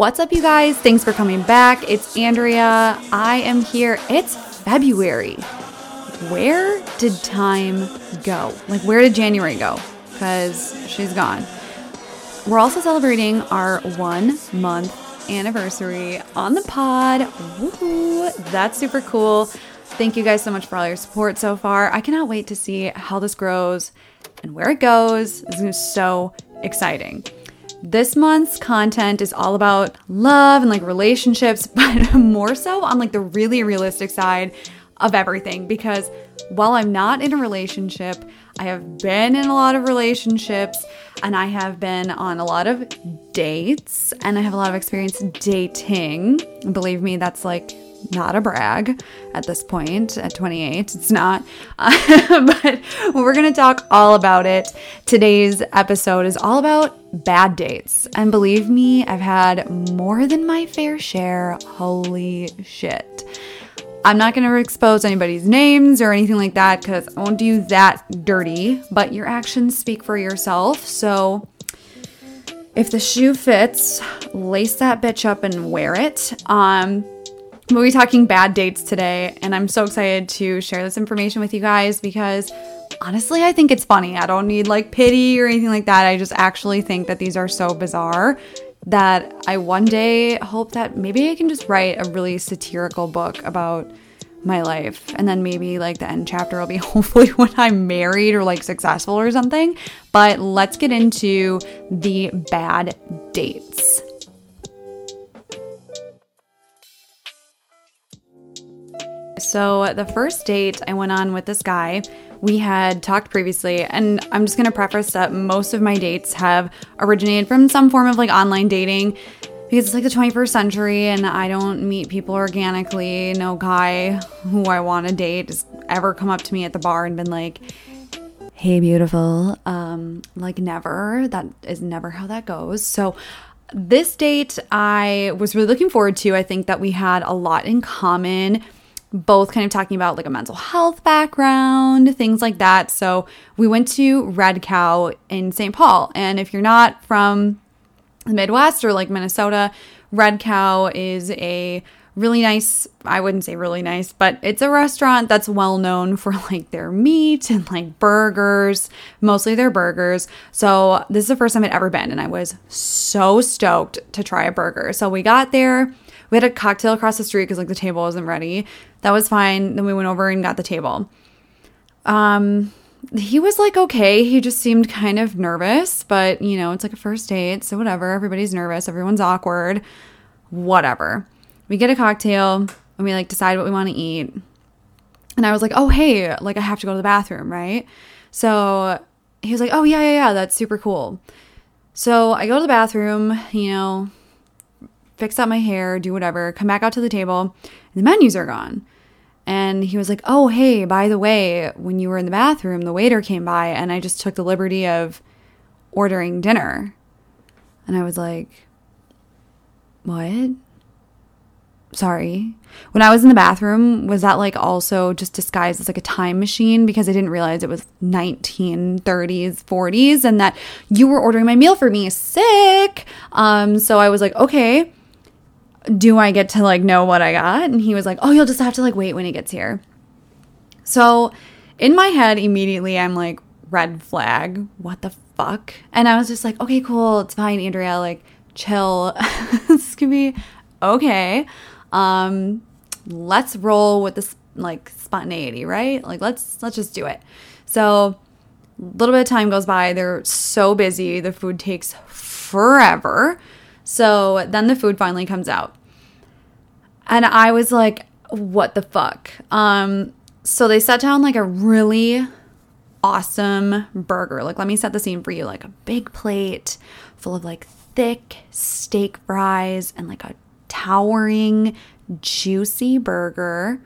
What's up, you guys? Thanks for coming back. It's Andrea. I am here. It's February. Where did time go? Like, where did January go? Because she's gone. We're also celebrating our 1 month anniversary on the pod. Woohoo! That's super cool. Thank you guys so much for all your support so far. I cannot wait to see how this grows and where it goes. This is so exciting. This month's content is all about love and like relationships, but more so on like the really realistic side of everything, because while I'm not in a relationship, I have been in a lot of relationships and I have been on a lot of dates and I have a lot of experience dating. Believe me, that's like not a brag at this point. At 28, it's not. But we're going to talk all about it. Today's episode is all about bad dates. And believe me, I've had more than my fair share. Holy shit. I'm not going to expose anybody's names or anything like that because I won't do that dirty. But your actions speak for yourself. So if the shoe fits, lace that bitch up and wear it. We'll be talking bad dates today, and I'm so excited to share this information with you guys because honestly, I think it's funny. I don't need like pity or anything like that. I just actually think that these are so bizarre that I one day hope that maybe I can just write a really satirical book about my life, and then maybe like the end chapter will be hopefully when I'm married or like successful or something. But let's get into the bad dates. So the first date I went on with this guy, we had talked previously, and I'm just going to preface that most of my dates have originated from some form of like online dating because it's like the 21st century and I don't meet people organically. No guy who I want to date has ever come up to me at the bar and been like, hey, beautiful. Like never. That is never how that goes. So this date I was really looking forward to. I think that we had a lot in common, both kind of talking about like a mental health background, things like that. So we went to Red Cow in St. Paul. And if you're not from the Midwest or like Minnesota, Red Cow is a really nice, I wouldn't say really nice, but it's a restaurant that's well known for like their meat and like burgers, mostly their burgers. So this is the first time I'd ever been and I was so stoked to try a burger. So we got there. We had a cocktail across the street because like the table wasn't ready. That was fine. Then we went over and got the table. He was like, okay. He just seemed kind of nervous, but you know, it's like a first date. So whatever. Everybody's nervous. Everyone's awkward. Whatever. We get a cocktail and we like decide what we want to eat. And I was like, oh, hey, like I have to go to the bathroom, right? So he was like, oh, yeah. That's super cool. So I go to the bathroom, you know, fix up my hair, do whatever, come back out to the table, and the menus are gone. And he was like, oh, hey, by the way, when you were in the bathroom, the waiter came by and I just took the liberty of ordering dinner. And I was like, what? Sorry. When I was in the bathroom, was that like also just disguised as like a time machine? Because I didn't realize it was 1930s, 40s, and that you were ordering my meal for me. Sick. So I was like, okay. Do I get to like know what I got? And he was like, oh, you'll just have to like wait when he gets here. So in my head, immediately I'm like, red flag, what the fuck? And I was just like, okay, cool. It's fine, Andrea, like chill. This could be okay. Let's roll with this like spontaneity, right? Like let's just do it. So a little bit of time goes by. They're so busy. The food takes forever. So then the food finally comes out. And I was like, what the fuck? So they set down like a really awesome burger. Like, let me set the scene for you. Like a big plate full of like thick steak fries and like a towering, juicy burger.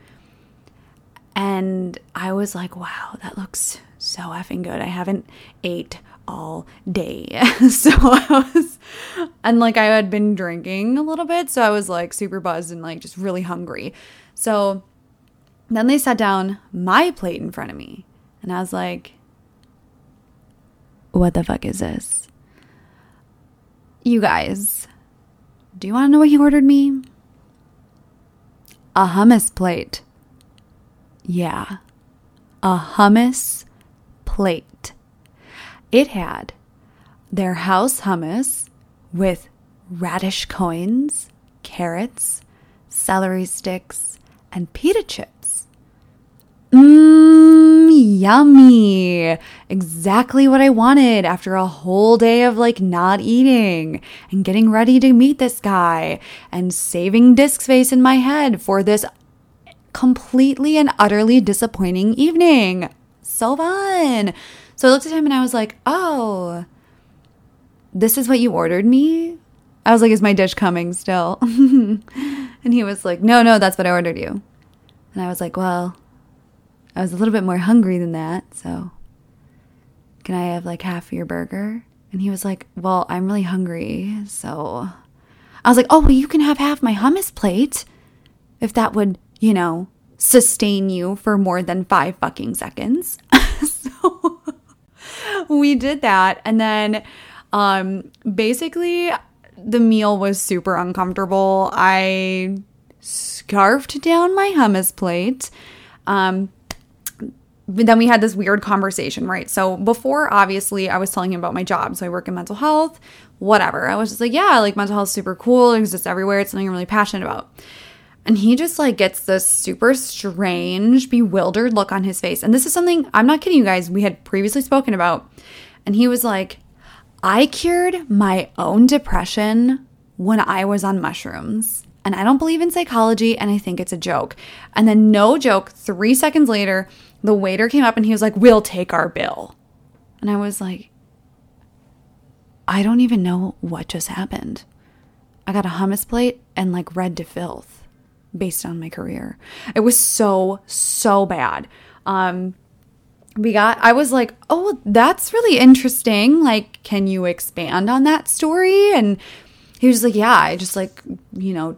And I was like, wow, that looks so effing good. I haven't ate all day. So I was, and like I had been drinking a little bit, so I was like super buzzed and like just really hungry. So then they sat down my plate in front of me and I was like, what the fuck is this? You guys, Do you want to know what he ordered me? A hummus plate. Yeah, a hummus plate. It had their house hummus with radish coins, carrots, celery sticks, and pita chips. Yummy. Exactly what I wanted after a whole day of not eating and getting ready to meet this guy and saving disk space in my head for this completely and utterly disappointing evening. So fun. So I looked at him and I was like, oh, this is what you ordered me? I was like, is my dish coming still? And he was like, no, that's what I ordered you. And I was like, well, I was a little bit more hungry than that, so can I have half of your burger? And he was like, well, I'm really hungry, so I was like, oh, well, you can have half my hummus plate if that would, sustain you for more than 5 fucking seconds. So we did that, and then basically the meal was super uncomfortable. I scarfed down my hummus plate. But then we had this weird conversation, right? So before, obviously, I was telling him about my job. So I work in mental health, whatever. I was just like, yeah, mental health is super cool. It exists everywhere. It's something I'm really passionate about. And he just gets this super strange, bewildered look on his face. And this is something, I'm not kidding you guys, we had previously spoken about. And he was like, I cured my own depression when I was on mushrooms. And I don't believe in psychology, and I think it's a joke. And then no joke, 3 seconds later, the waiter came up and he was like, we'll take our bill. And I was like, I don't even know what just happened. I got a hummus plate and read to filth based on my career. It was so, so bad. I was like, oh, that's really interesting. Can you expand on that story? And he was like, yeah, I just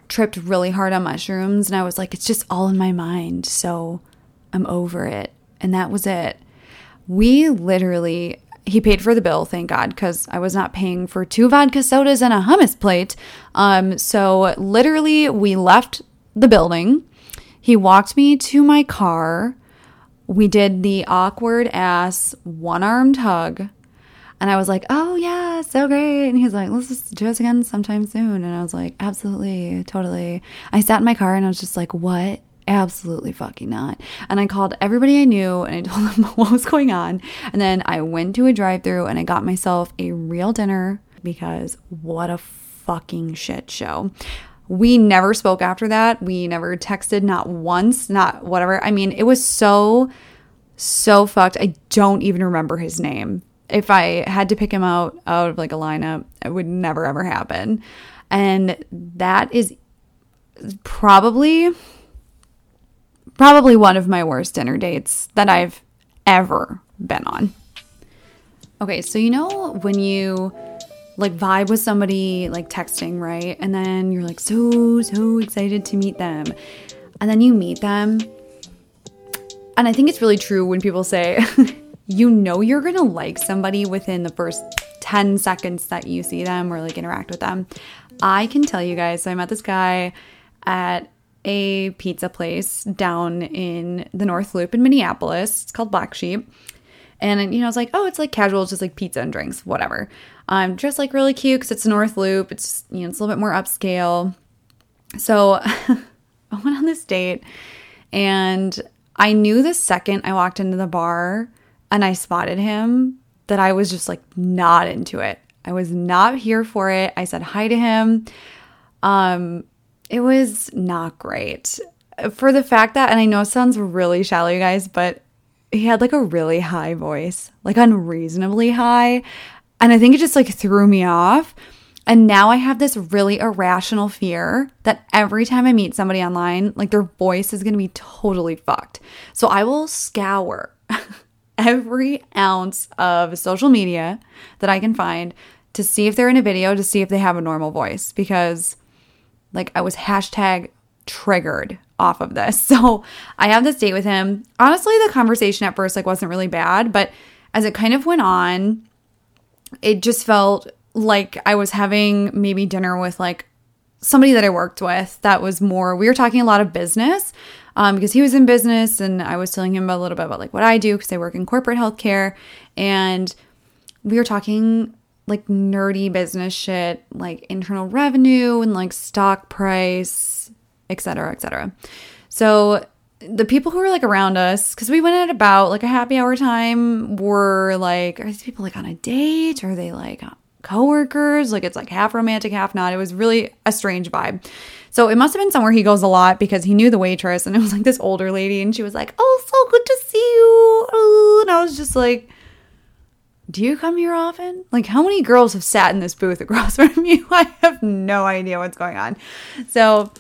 tripped really hard on mushrooms. And I was like, it's just all in my mind. So I'm over it. And that was it. He paid for the bill, thank God, because I was not paying for 2 vodka sodas and a hummus plate. So literally we left the building. He walked me to my car. We did the awkward ass one-armed hug. And I was like, oh, yeah, so great. And he's like, let's do this again sometime soon. And I was like, absolutely, totally. I sat in my car and I was just like, what? Absolutely fucking not. And I called everybody I knew and I told them what was going on. And then I went to a drive-thru and I got myself a real dinner because what a fucking shit show. We never spoke after that. We never texted, not once, not whatever. I mean, it was so, so fucked. I don't even remember his name. If I had to pick him out of a lineup, it would never, ever happen. And that is probably one of my worst dinner dates that I've ever been on. Okay, so when you vibe with somebody texting, right? And then you're so excited to meet them. And then you meet them. And I think it's really true when people say, you're going to like somebody within the first 10 seconds that you see them or interact with them. I can tell you guys, so I met this guy at a pizza place down in the North Loop in Minneapolis. It's called Black Sheep. And, I was like, oh, it's casual, it's just pizza and drinks, whatever. Dressed really cute because it's the North Loop. It's, it's a little bit more upscale. So I went on this date and I knew the second I walked into the bar and I spotted him that I was just not into it. I was not here for it. I said hi to him. It was not great. For the fact that, and I know it sounds really shallow, you guys, but he had a really high voice, unreasonably high. And I think it just threw me off. And now I have this really irrational fear that every time I meet somebody online, their voice is going to be totally fucked. So I will scour every ounce of social media that I can find to see if they're in a video, to see if they have a normal voice, because I was hashtag triggered off of this. So I have this date with him. Honestly, the conversation at first wasn't really bad, but as it kind of went on, it just felt like I was having maybe dinner with somebody that I worked with that was more, we were talking a lot of business because he was in business, and I was telling him a little bit about like what I do because I work in corporate healthcare, and we were talking like nerdy business shit, like internal revenue and like stock price, et cetera, et cetera. So the people who were like around us, because we went at about like a happy hour time, were like, are these people like on a date? Or are they like coworkers? Like it's like half romantic, half not. It was really a strange vibe. So it must have been somewhere he goes a lot, because he knew the waitress, and it was like this older lady, and she was like, oh, so good to see you. Oh, and I was just like, do you come here often? Like, how many girls have sat in this booth across from you? I have no idea what's going on. So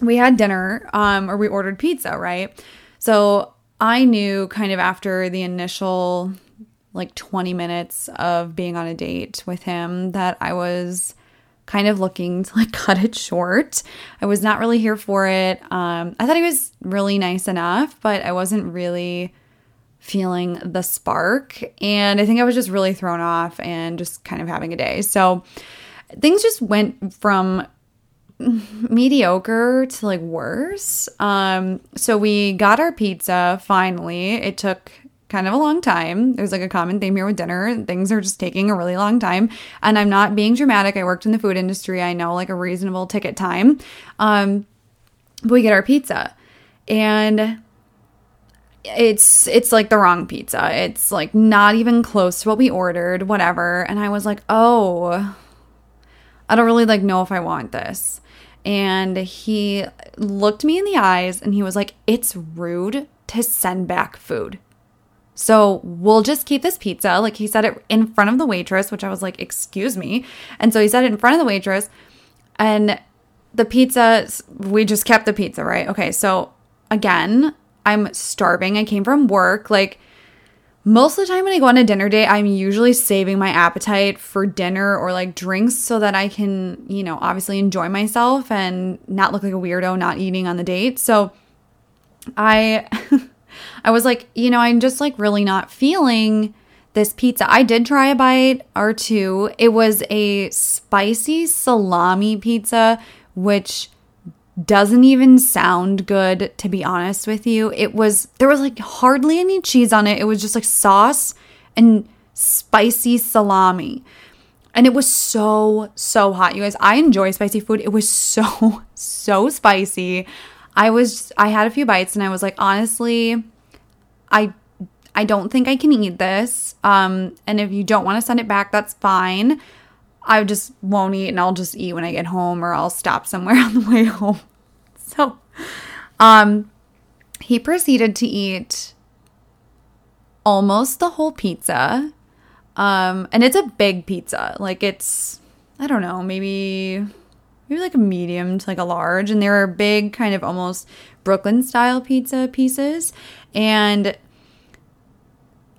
we had dinner, or we ordered pizza, right? So I knew kind of after the initial like 20 minutes of being on a date with him that I was kind of looking to like cut it short. I was not really here for it. I thought he was really nice enough, but I wasn't really feeling the spark. And I think I was just really thrown off and just kind of having a day. So things just went from mediocre to like worse. So we got our pizza finally. It took kind of a long time. There's like a common theme here with dinner. Things are just taking a really long time. And I'm not being dramatic. I worked in the food industry. I know like a reasonable ticket time. But we get our pizza, and it's like the wrong pizza. It's like not even close to what we ordered, whatever. And I was like, oh, I don't really like know if I want this. And he looked me in the eyes and he was like, it's rude to send back food. So we'll just keep this pizza. Like, he said it in front of the waitress, which I was like, excuse me. And so he said it in front of the waitress, and the pizza, we just kept the pizza, right? Okay. So again, I'm starving. I came from work. Like, most of the time when I go on a dinner date, I'm usually saving my appetite for dinner or like drinks so that I can, you know, obviously enjoy myself and not look like a weirdo not eating on the date. So I was like, you know, I'm just like really not feeling this pizza. I did try a bite or two. It was a spicy salami pizza, which doesn't even sound good, to be honest with you. There was like hardly any cheese on it. It was just like sauce and spicy salami. And it was so hot. You guys, I enjoy spicy food. It was so spicy. I had a few bites and I was like, honestly, I don't think I can eat this. And if you don't want to send it back, that's fine. I just won't eat, and I'll just eat when I get home, or I'll stop somewhere on the way home. So he proceeded to eat almost the whole pizza. And it's a big pizza. Like, it's, I don't know, maybe like a medium to like a large. And there are big kind of almost Brooklyn-style pizza pieces. And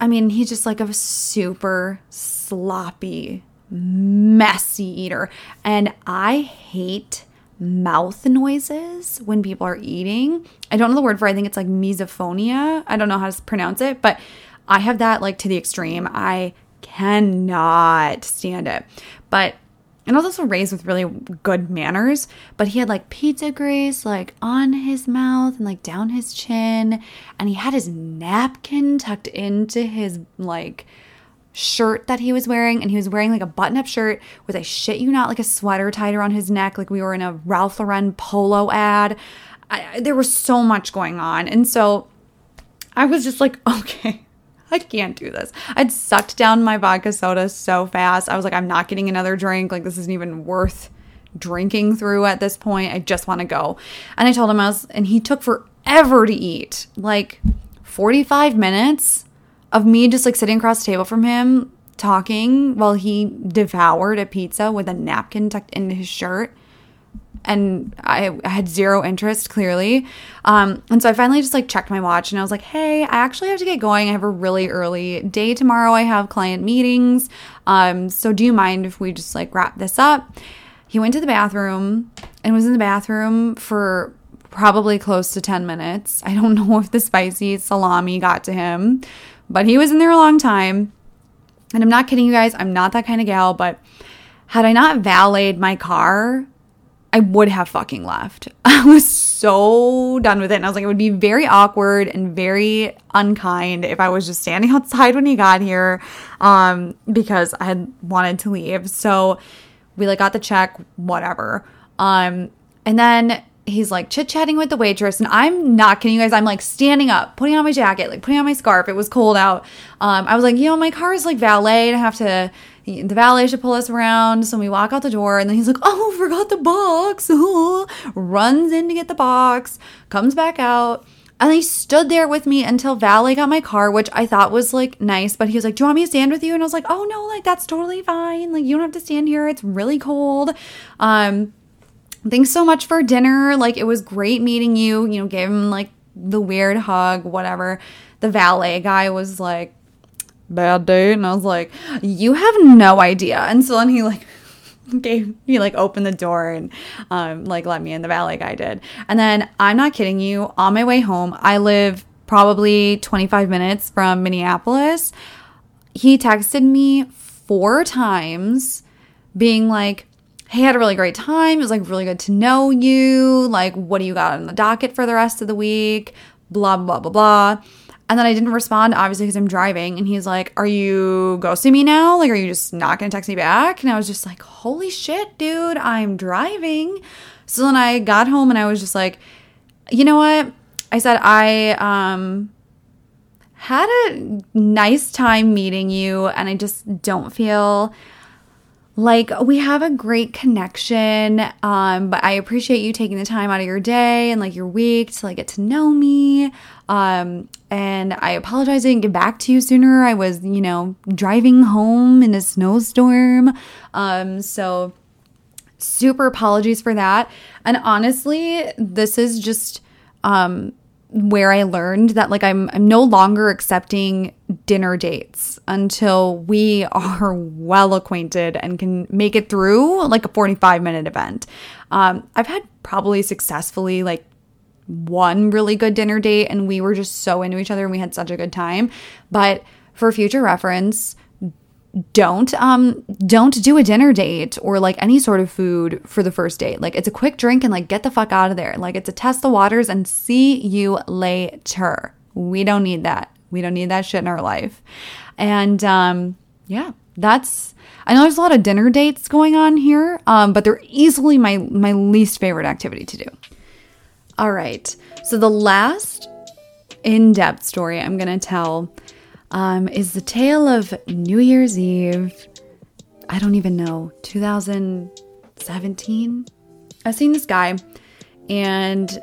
I mean, he's just like a super sloppy, messy eater, and I hate mouth noises when people are eating. I don't know the word for it. I think it's like misophonia. I don't know how to pronounce it, but I have that like to the extreme. I cannot stand it. But and I was also raised with really good manners, but he had like pizza grease like on his mouth and like down his chin, and he had his napkin tucked into his like shirt that he was wearing, and he was wearing like a button-up shirt with, I shit you not, like a sweater tied around his neck, like we were in a Ralph Lauren polo ad. There was so much going on, and so I was just like, okay, I can't do this. I'd sucked down my vodka soda so fast. I was like, I'm not getting another drink. Like, this isn't even worth drinking through at this point. I just want to go. And I told him and he took forever to eat, like 45 minutes of me just like sitting across the table from him talking while he devoured a pizza with a napkin tucked into his shirt. And I had zero interest, clearly. And so I finally just like checked my watch, and I was like, hey, I actually have to get going. I have a really early day tomorrow. I have client meetings. So do you mind if we just like wrap this up? He went to the bathroom and was in the bathroom for probably close to 10 minutes. I don't know if the spicy salami got to him, but he was in there a long time. And I'm not kidding you guys, I'm not that kind of gal, but had I not valeted my car, I would have fucking left. I was so done with it. And I was like, it would be very awkward and very unkind if I was just standing outside when he got here, because I had wanted to leave. So we like got the check, whatever. And then he's like chit-chatting with the waitress, and I'm not kidding you guys, I'm like standing up, putting on my jacket, like putting on my scarf. It was cold out. I was like, you know, my car is like valeted. The valet should pull us around. So we walk out the door, and then he's like, oh, forgot the box. Oh. Runs in to get the box, comes back out. And he stood there with me until valet got my car, which I thought was like nice, but he was like, do you want me to stand with you? And I was like, oh no, like that's totally fine. Like you don't have to stand here. It's really cold. Thanks so much for dinner. Like it was great meeting you. You know, gave him like the weird hug, whatever. The valet guy was like, bad date. And I was like, you have no idea. And so then he like opened the door and like let me in, the valet guy did. And then I'm not kidding you, on my way home, I live probably 25 minutes from Minneapolis, he texted me 4 times being like, hey, I had a really great time, it was like really good to know you, like what do you got on the docket for the rest of the week, blah blah blah blah. And then I didn't respond, obviously, because I'm driving. And he's like, are you ghosting me now? Like, are you just not going to text me back? And I was just like, holy shit, dude, I'm driving. So then I got home, and I was just like, you know what? I said, I had a nice time meeting you, and I just don't feel like we have a great connection, but I appreciate you taking the time out of your day and like your week to like get to know me, and I apologize I didn't get back to you sooner. I was, you know, driving home in a snowstorm, so super apologies for that. And honestly, this is just where I learned that like I'm no longer accepting dinner dates until we are well acquainted and can make it through like a 45-minute event. I've had probably successfully like one really good dinner date, and we were just so into each other and we had such a good time. But for future reference, don't do a dinner date or like any sort of food for the first date. Like it's a quick drink and like get the fuck out of there. Like it's a test the waters and see you later. We don't need that. We don't need that shit in our life. And yeah, that's, I know there's a lot of dinner dates going on here, but they're easily my least favorite activity to do. All right. So the last in-depth story I'm going to tell is the tale of New Year's Eve, I don't even know, 2017? I've seen this guy, and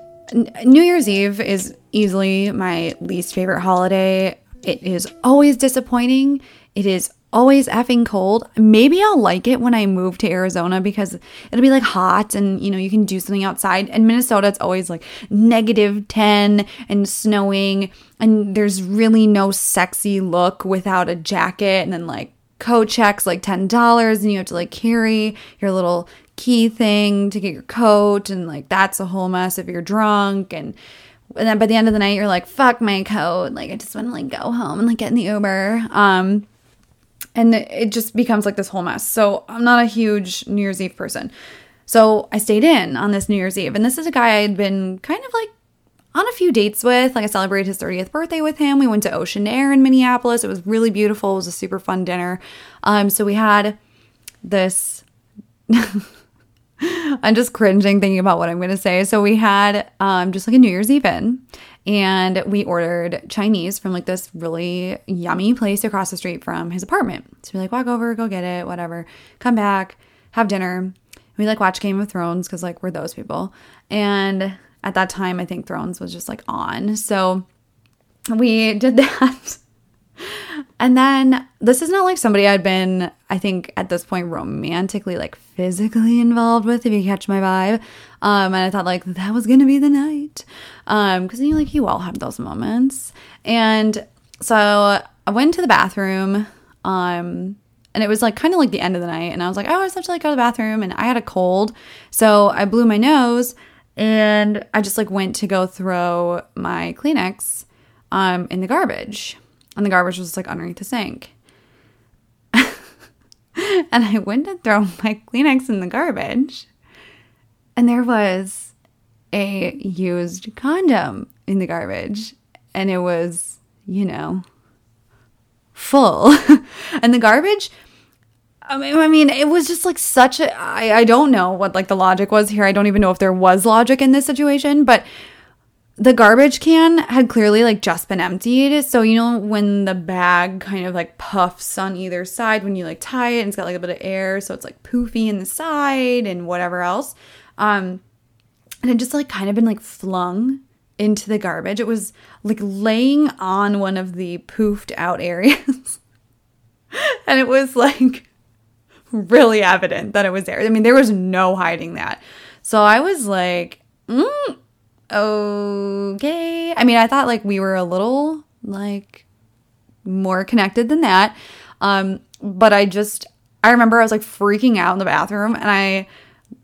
New Year's Eve is easily my least favorite holiday. It is always disappointing. It is always effing cold. Maybe I'll like it when I move to Arizona because it'll be like hot and, you know, you can do something outside. In Minnesota, it's always like -10 and snowing, and there's really no sexy look without a jacket. And then like coat checks like $10, and you have to like carry your little key thing to get your coat, and like that's a whole mess if you're drunk. And then by the end of the night, you're like, fuck my coat, like I just want to like go home and like get in the Uber. And it just becomes like this whole mess. So I'm not a huge New Year's Eve person. So I stayed in on this New Year's Eve. And this is a guy I had been kind of like on a few dates with. Like I celebrated his 30th birthday with him. We went to Oceanaire in Minneapolis. It was really beautiful. It was a super fun dinner. So we had this... I'm just cringing thinking about what I'm going to say. So we had just like a New Year's Eve in. And we ordered Chinese from like this really yummy place across the street from his apartment. So we like walk over, go get it, whatever, come back, have dinner. We like watch Game of Thrones because like we're those people. And at that time, I think Thrones was just like on. So we did that. And then this is not like somebody I'd been, I think at this point, romantically, like physically involved with, if you catch my vibe. And I thought like that was going to be the night. Cause you know, like you all have those moments. And so I went to the bathroom, and it was like kind of like the end of the night. And I was like, oh, I just have to like go to the bathroom. And I had a cold. So I blew my nose, and I just like went to go throw my Kleenex, in the garbage. And the garbage was like underneath the sink. And I went to throw my Kleenex in the garbage. And there was a used condom in the garbage. And it was, you know, full. And the garbage, I mean, it was just like such a, I don't know what like the logic was here. I don't even know if there was logic in this situation, but the garbage can had clearly like just been emptied. So, you know, when the bag kind of like puffs on either side, when you like tie it and it's got like a bit of air. So it's like poofy in the side and whatever else. And it just like kind of been like flung into the garbage. It was like laying on one of the poofed out areas. And it was like really evident that it was there. I mean, there was no hiding that. So I was like, okay. I mean, I thought like we were a little like more connected than that. But I remember I was like freaking out in the bathroom, and I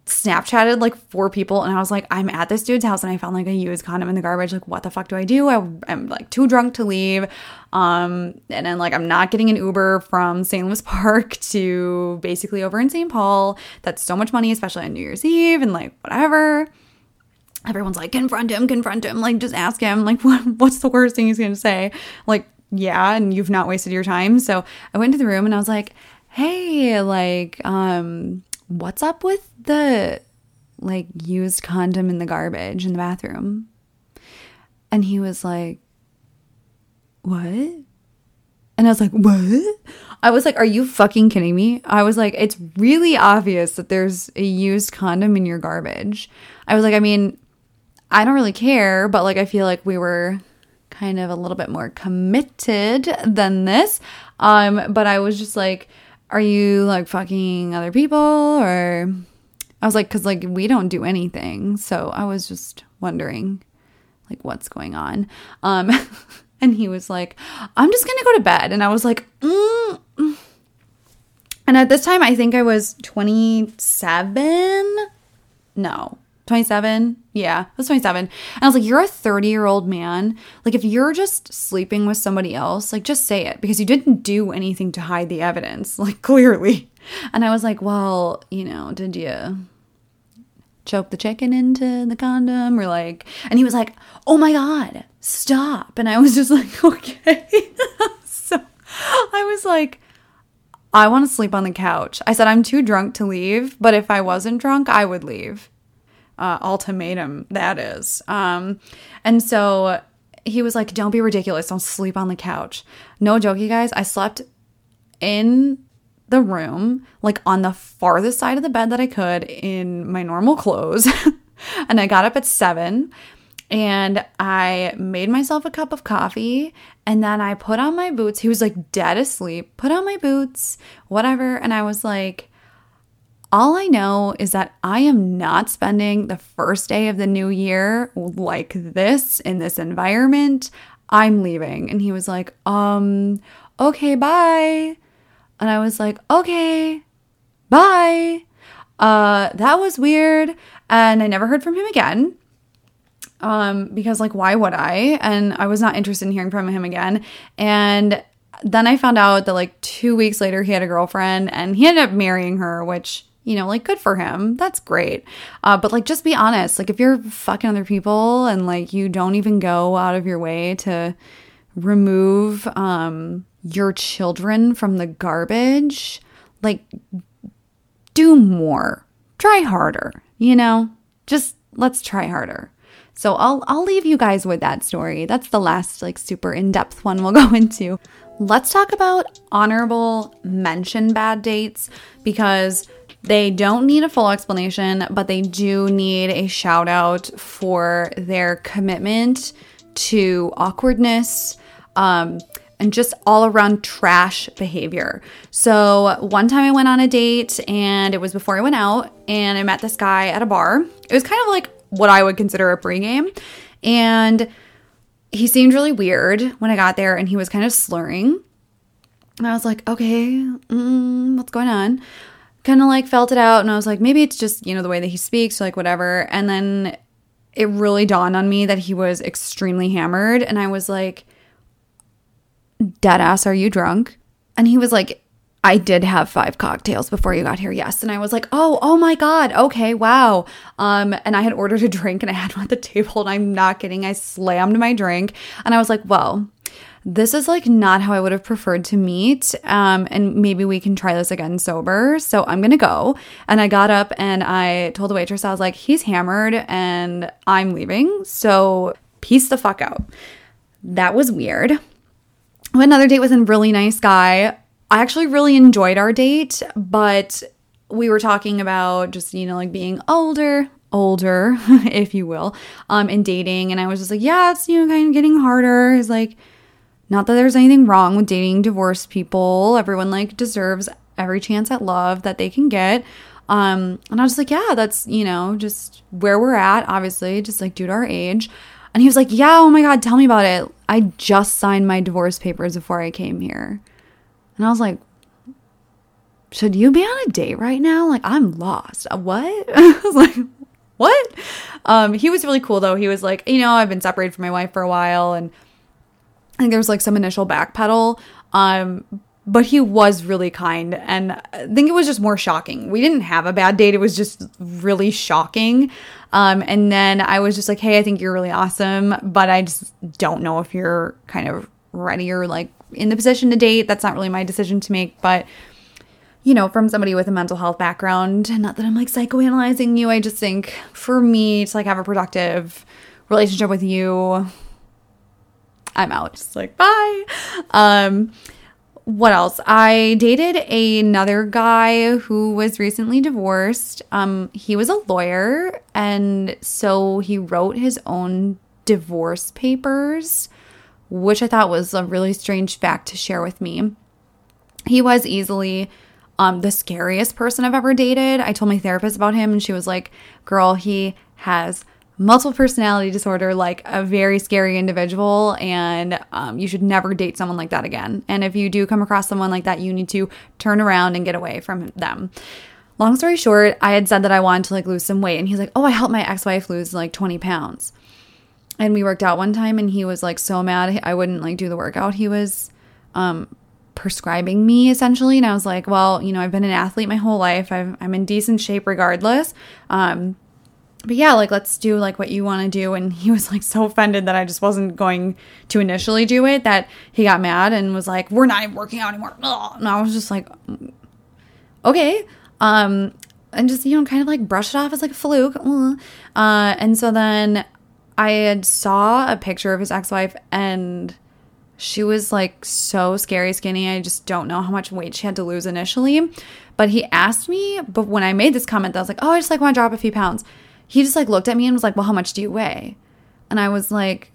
Snapchatted like 4 people, and I was like, I'm at this dude's house and I found like a used condom in the garbage. Like, what the fuck do? I'm like too drunk to leave. And then like I'm not getting an Uber from St. Louis Park to basically over in St. Paul. That's so much money, especially on New Year's Eve, and like whatever. Everyone's like, confront him, like just ask him, like what's the worst thing he's gonna say? Like, yeah, and you've not wasted your time. So I went to the room and I was like, hey, like, what's up with the like used condom in the garbage in the bathroom? And he was like, what? And I was like, what? I was like, are you fucking kidding me? I was like, it's really obvious that there's a used condom in your garbage. I was like, I mean, I don't really care, but like I feel like we were kind of a little bit more committed than this. But I was just like, are you like fucking other people? Or I was like, cause like we don't do anything. So I was just wondering like what's going on. And he was like, I'm just going to go to bed. And I was like, And at this time, I think I was 27. No, 27. Yeah, I was 27. And I was like, you're a 30-year-old man. Like, if you're just sleeping with somebody else, like, just say it, because you didn't do anything to hide the evidence, like, clearly. And I was like, well, you know, did you choke the chicken into the condom? Or like, and he was like, oh my God, stop. And I was just like, okay. So I was like, I want to sleep on the couch. I said, I'm too drunk to leave, but if I wasn't drunk, I would leave. Ultimatum, that is. And so he was like, don't be ridiculous. Don't sleep on the couch. No joke, you guys. I slept in the room, like on the farthest side of the bed that I could in my normal clothes. And I got up at 7 and I made myself a cup of coffee. And then I put on my boots. He was like dead asleep, put on my boots, whatever. And I was like, all I know is that I am not spending the first day of the new year like this, in this environment. I'm leaving. And he was like, okay, bye. And I was like, okay, bye. That was weird. And I never heard from him again. Because like, why would I? And I was not interested in hearing from him again. And then I found out that like 2 weeks later he had a girlfriend and he ended up marrying her, which, you know, like good for him. That's great. But like, just be honest. Like if you're fucking other people and like you don't even go out of your way to remove your children from the garbage, like do more. Try harder, you know? Just let's try harder. So I'll leave you guys with that story. That's the last like super in-depth one we'll go into. Let's talk about honorable mention bad dates, because they don't need a full explanation, but they do need a shout out for their commitment to awkwardness and just all around trash behavior. So one time I went on a date, and it was before I went out, and I met this guy at a bar. It was kind of like what I would consider a pregame, and he seemed really weird when I got there, and he was kind of slurring. And I was like, okay, what's going on? Kind of like felt it out, and I was like, maybe it's just, you know, the way that he speaks, like whatever. And then it really dawned on me that he was extremely hammered, and I was like, deadass, are you drunk? And he was like, I did have 5 cocktails before you got here, yes. And I was like, oh my God, okay, wow. And I had ordered a drink and I had one at the table, and I'm not kidding, I slammed my drink. And I was like, well, this is like not how I would have preferred to meet. And maybe we can try this again sober. So I'm going to go. And I got up and I told the waitress, I was like, he's hammered and I'm leaving. So peace the fuck out. That was weird. Another date with a really nice guy. I actually really enjoyed our date, but we were talking about just, like being older, if you will, and dating. And I was just like, yeah, it's, kind of getting harder. He's like, not that there's anything wrong with dating divorced people. Everyone deserves every chance at love that they can get. And I was just like, yeah, that's, just where we're at, obviously, just due to our age. And he was like, yeah, oh my God, tell me about it. I just signed my divorce papers before I came here. And I was like, should you be on a date right now? I'm lost. What? I was like, what? He was really cool, though. He was like, I've been separated from my wife for a while. And I think there was some initial backpedal. But he was really kind. And I think it was just more shocking. We didn't have a bad date. It was just really shocking. And then I was just like, hey, I think you're really awesome, but I just don't know if you're kind of ready or in the position to date. That's not really my decision to make, but from somebody with a mental health background, not that I'm psychoanalyzing you, I just think for me to have a productive relationship with you, I'm out. Just bye. What else? I dated another guy who was recently divorced. He was a lawyer, and so he wrote his own divorce papers, which I thought was a really strange fact to share with me. He was easily the scariest person I've ever dated. I told my therapist about him, and she was like, girl, he has multiple personality disorder, a very scary individual, and you should never date someone like that again. And if you do come across someone like that, you need to turn around and get away from them. Long story short, I had said that I wanted to lose some weight, and he's like, oh, I helped my ex-wife lose 20 pounds. And we worked out one time, and he was so mad I wouldn't do the workout he was prescribing me, essentially. And I was like, well, I've been an athlete my whole life. I'm in decent shape regardless. But yeah, let's do what you want to do. And he was so offended that I just wasn't going to initially do it that he got mad and was like, we're not even working out anymore. And I was just like, okay. And just, kind of brush it off as a fluke. And so then I had saw a picture of his ex-wife, and she was so scary skinny. I just don't know how much weight she had to lose initially. But he asked me, but when I made this comment, I was like, oh, I just want to drop a few pounds. He just looked at me and was like, well, how much do you weigh? And I was like,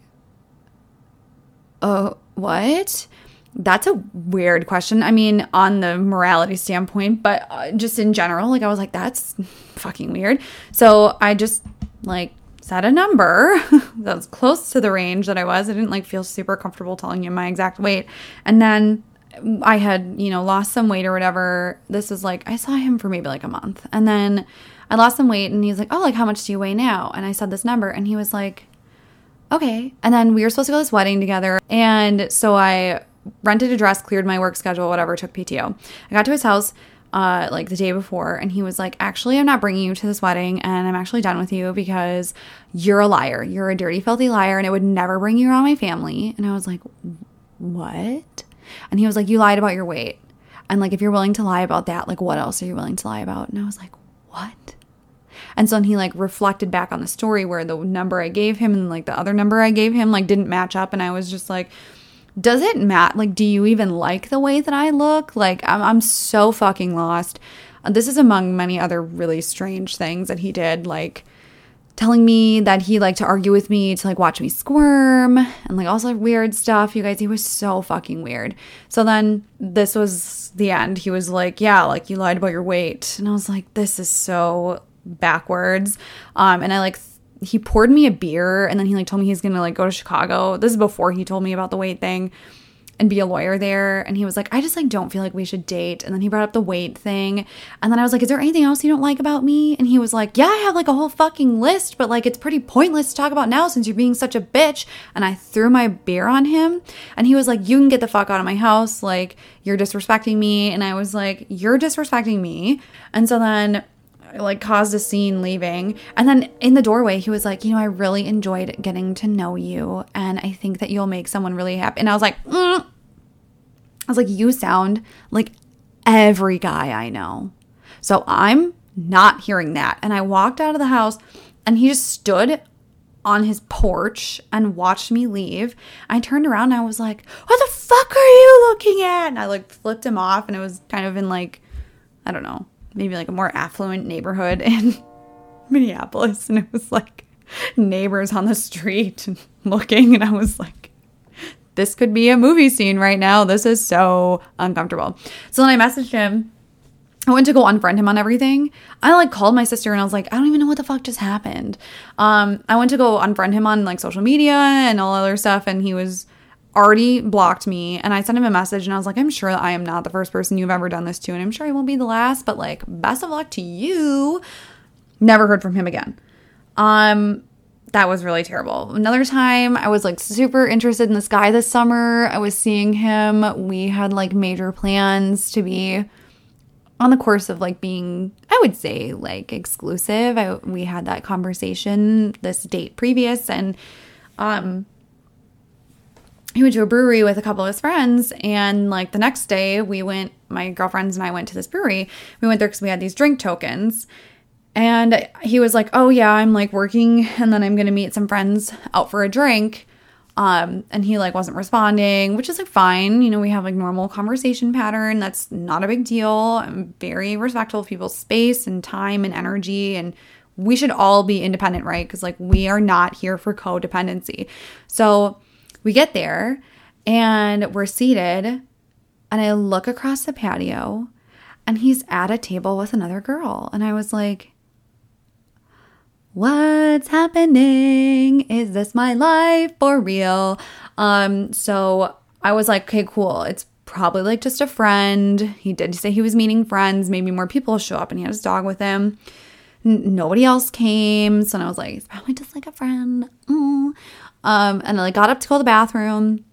oh, what? That's a weird question. I mean, on the morality standpoint, but just in general, I was like, that's fucking weird. So I just set a number that was close to the range that I was. I didn't feel super comfortable telling him my exact weight. And then I had, lost some weight or whatever. This was I saw him for maybe a month. And then I lost some weight, and he's like, oh, how much do you weigh now? And I said this number, and he was like, okay. And then we were supposed to go to this wedding together. And so I rented a dress, cleared my work schedule, whatever, took PTO. I got to his house the day before, and he was like, actually, I'm not bringing you to this wedding, and I'm actually done with you because you're a liar. You're a dirty, filthy liar, and I would never bring you around my family. And I was like, what? And he was like, you lied about your weight. And if you're willing to lie about that, what else are you willing to lie about? And I was like, what? And so then he reflected back on the story where the number I gave him and the other number I gave him didn't match up. And I was just like, does it matter? Do you even like the way that I look? I'm so fucking lost. This is among many other really strange things that he did, telling me that he liked to argue with me to watch me squirm and also weird stuff. You guys, he was so fucking weird. So then this was the end. He was like, yeah, you lied about your weight. And I was like, this is so backwards. And I he poured me a beer, and then he told me he's gonna go to Chicago. This is before he told me about the weight thing. and be a lawyer there. And he was like, I just like don't feel like we should date. And then he brought up the weight thing. And then I was like, is there anything else you don't like about me? And he was like, yeah, I have like a whole fucking list, but like it's pretty pointless to talk about now since you're being such a bitch. And I threw my beer on him and he was like, you can get the fuck out of my house. Like you're disrespecting me. And I was like, you're disrespecting me. And so then I like caused a scene leaving. And then in the doorway, he was like, you know, I really enjoyed getting to know you. And I think that you'll make someone really happy. And I was like, I was like, you sound like every guy I know. So I'm not hearing that. And I walked out of the house and he just stood on his porch and watched me leave. I turned around and I was like, what the fuck are you looking at? And I like flipped him off, and it was kind of in like, I don't know, maybe like a more affluent neighborhood in Minneapolis. And it was like neighbors on the street and looking. And I was like, this could be a movie scene right now. This is so uncomfortable. So then I messaged him. I went to go unfriend him on everything. I like called my sister and I was like, I don't even know what the fuck just happened. I went to go unfriend him on like social media and all other stuff. And he was already blocked me. And I sent him a message and I was like, I'm sure I am not the first person you've ever done this to. And I'm sure I won't be the last, but like best of luck to you. Never heard from him again. That was really terrible. Another time, I was like super interested in this guy this summer. I was seeing him. We had like major plans to be on the course of like being, I would say, like exclusive. We had that conversation this date previous, and he went to a brewery with a couple of his friends. And like the next day, my girlfriends and I went to this brewery. We went there because we had these drink tokens. And he was like, oh yeah, I'm like working and then I'm going to meet some friends out for a drink. And he like wasn't responding, which is like fine. You know, we have like normal conversation pattern. That's not a big deal. I'm very respectful of people's space and time and energy. And we should all be independent, right? Because like we are not here for codependency. So we get there and we're seated and I look across the patio and he's at a table with another girl. And I was like, what's happening? Is this my life for real? So I was like, okay, cool. It's probably like just a friend. He did say he was meeting friends. Maybe more people will show up, and he had his dog with him. Nobody else came. So I was like, it's probably just like a friend. And I like got up to go to the bathroom.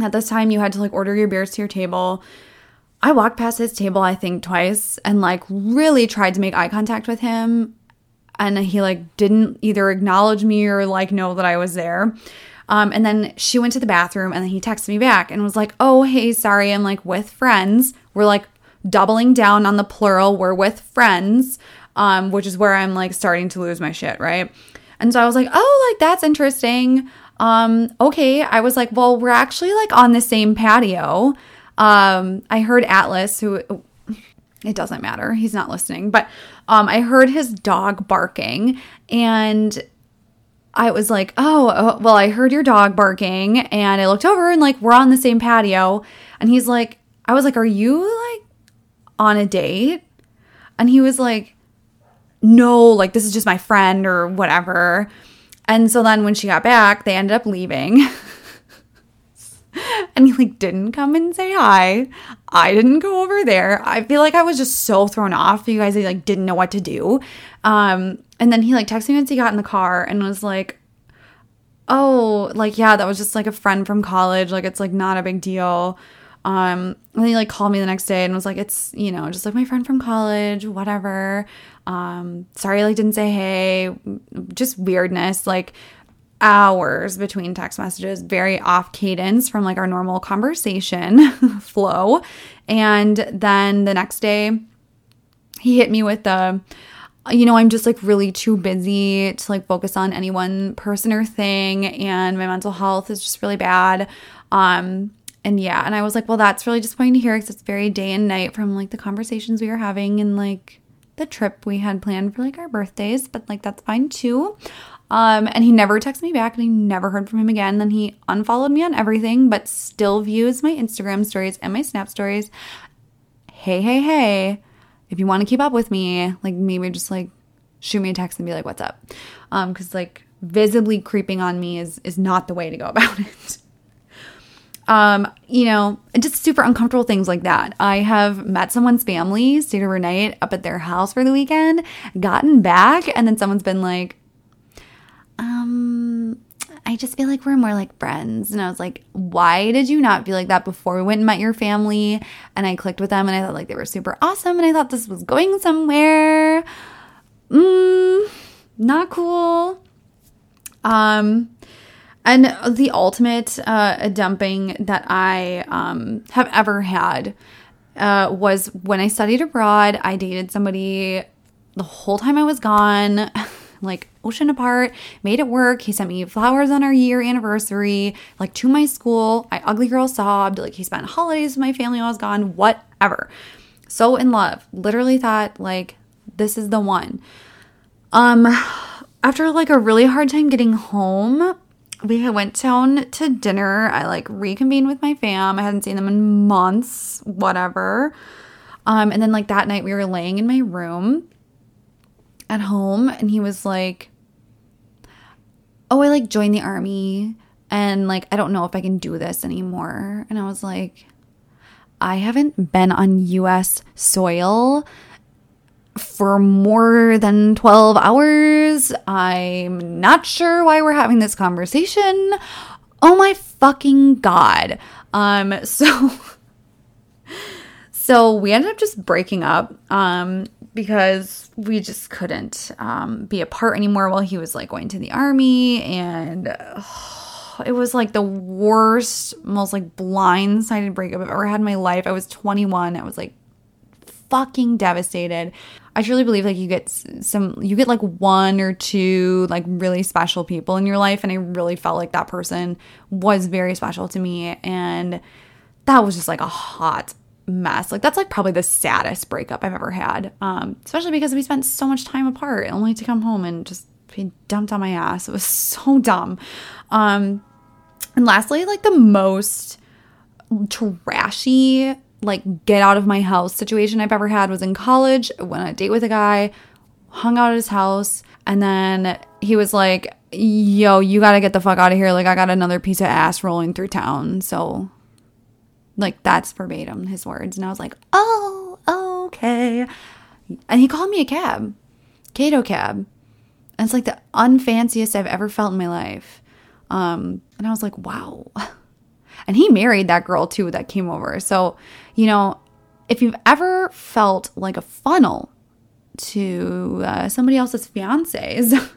At this time, you had to like order your beers to your table. I walked past his table, I think twice, and like really tried to make eye contact with him. And he like didn't either acknowledge me or like know that I was there. And then she went to the bathroom and then he texted me back and was like, oh, hey, sorry, I'm like with friends. We're like doubling down on the plural. We're with friends, which is where I'm like starting to lose my shit, right? And so I was like, oh, like that's interesting. Okay. I was like, well, we're actually like on the same patio. I heard Atlas, who it doesn't matter, he's not listening, but I heard his dog barking and I was like, oh, well, I heard your dog barking and I looked over and like, we're on the same patio. And he's like, I was like, are you like on a date? And he was like, no, like this is just my friend or whatever. And so then when she got back, they ended up leaving. And he like didn't come and say hi. I didn't go over there. I feel like I was just so thrown off. You guys like didn't know what to do. And then he like texted me once he got in the car and was like, oh, like, yeah, that was just like a friend from college. Like, it's like not a big deal. And then he like called me the next day and was like, it's, you know, just like my friend from college, whatever. Sorry, I like didn't say hey, just weirdness. Like, hours between text messages, very off cadence from like our normal conversation flow. And then the next day he hit me with the, you know, I'm just like really too busy to like focus on any one person or thing. And my mental health is just really bad. And yeah. And I was like, well, that's really disappointing to hear because it's very day and night from like the conversations we were having and like the trip we had planned for like our birthdays, but like, that's fine too. And he never texted me back and I never heard from him again. Then he unfollowed me on everything, but still views my Instagram stories and my Snap stories. Hey, if you want to keep up with me, like maybe just like shoot me a text and be like, what's up? Cause like visibly creeping on me is not the way to go about it. And just super uncomfortable things like that. I have met someone's family, stayed overnight up at their house for the weekend, gotten back, and then someone's been like, I just feel like we're more like friends. And I was like, why did you not feel like that before we went and met your family? And I clicked with them and I thought like they were super awesome and I thought this was going somewhere. Not cool. And the ultimate dumping that I have ever had was when I studied abroad. I dated somebody the whole time I was gone. Like ocean apart, made it work. He sent me flowers on our year anniversary, like to my school. I ugly girl sobbed. Like he spent holidays with my family while I was gone, whatever. So in love, literally thought like, this is the one. After like a really hard time getting home, we went down to dinner. I like reconvened with my fam. I hadn't seen them in months, whatever. And then like that night we were laying in my room at home and he was like, oh, I like joined the army and like I don't know if I can do this anymore. And I was like, I haven't been on US soil for more than 12 hours. I'm not sure why we're having this conversation. Oh my fucking God. So we ended up just breaking up because we just couldn't be apart anymore while he was like going to the army. And it was like the worst, most like blindsided breakup I've ever had in my life. I was 21. I was like fucking devastated. I truly believe like you get like one or two like really special people in your life. And I really felt like that person was very special to me. And that was just like a hot mess. Like that's like probably the saddest breakup I've ever had. Especially because we spent so much time apart only to come home and just be dumped on my ass. It was so dumb. And lastly, like the most trashy, like get out of my house situation I've ever had was in college. I went on a date with a guy, hung out at his house, and then he was like, yo, you gotta get the fuck out of here. Like I got another piece of ass rolling through town. So like that's verbatim his words. And I was like, oh, okay. And he called me a cab, Cato cab. And it's like the unfanciest I've ever felt in my life. And I was like, wow. And he married that girl too that came over. So, you know, if you've ever felt like a funnel to somebody else's fiancés,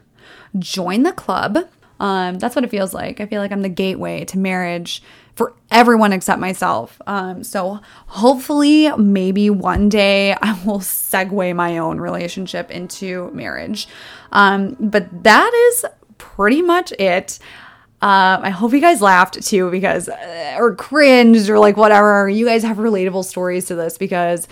join the club. That's what it feels like. I feel like I'm the gateway to marriage for everyone except myself. So hopefully maybe one day I will segue my own relationship into marriage. But that is pretty much it. I hope you guys laughed too because or cringed or like whatever. You guys have relatable stories to this because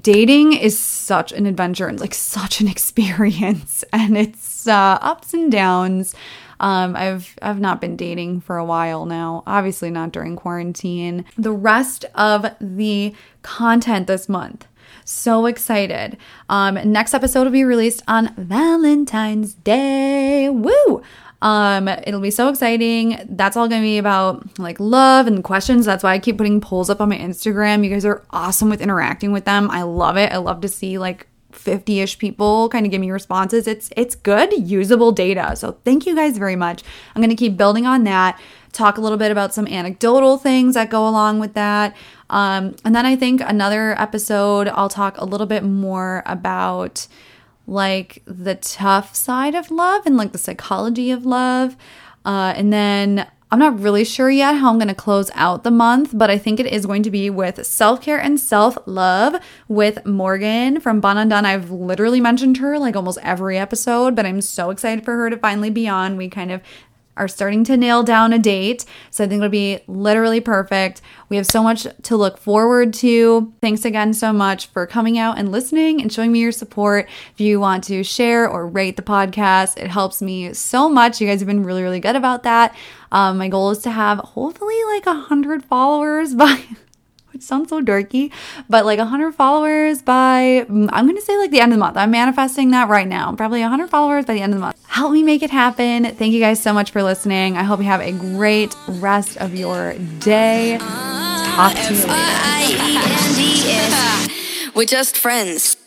dating is such an adventure and like such an experience and it's ups and downs. I've not been dating for a while now, obviously not during quarantine. The rest of the content this month, so excited. Next episode will be released on Valentine's Day. Woo! It'll be so exciting. That's all going to be about like love and questions. That's why I keep putting polls up on my Instagram. You guys are awesome with interacting with them. I love it. I love to see like 50-ish people kind of give me responses. It's good, usable data. So thank you guys very much. I'm going to keep building on that. Talk a little bit about some anecdotal things that go along with that. And then I think another episode, I'll talk a little bit more about like the tough side of love and like the psychology of love. And then I'm not really sure yet how I'm going to close out the month, but I think it is going to be with self-care and self-love with Morgan from Bon Undone. I've literally mentioned her like almost every episode, but I'm so excited for her to finally be on. We kind of are starting to nail down a date, so I think it'll be literally perfect. We have so much to look forward to. Thanks again so much for coming out and listening and showing me your support. If you want to share or rate the podcast, it helps me so much. You guys have been really, really good about that. My goal is to have hopefully like 100 followers by which sounds so dorky, but like 100 followers by, I'm going to say like the end of the month. I'm manifesting that right now. Probably 100 followers by the end of the month. Help me make it happen. Thank you guys so much for listening. I hope you have a great rest of your day. Talk to you later. We're just friends.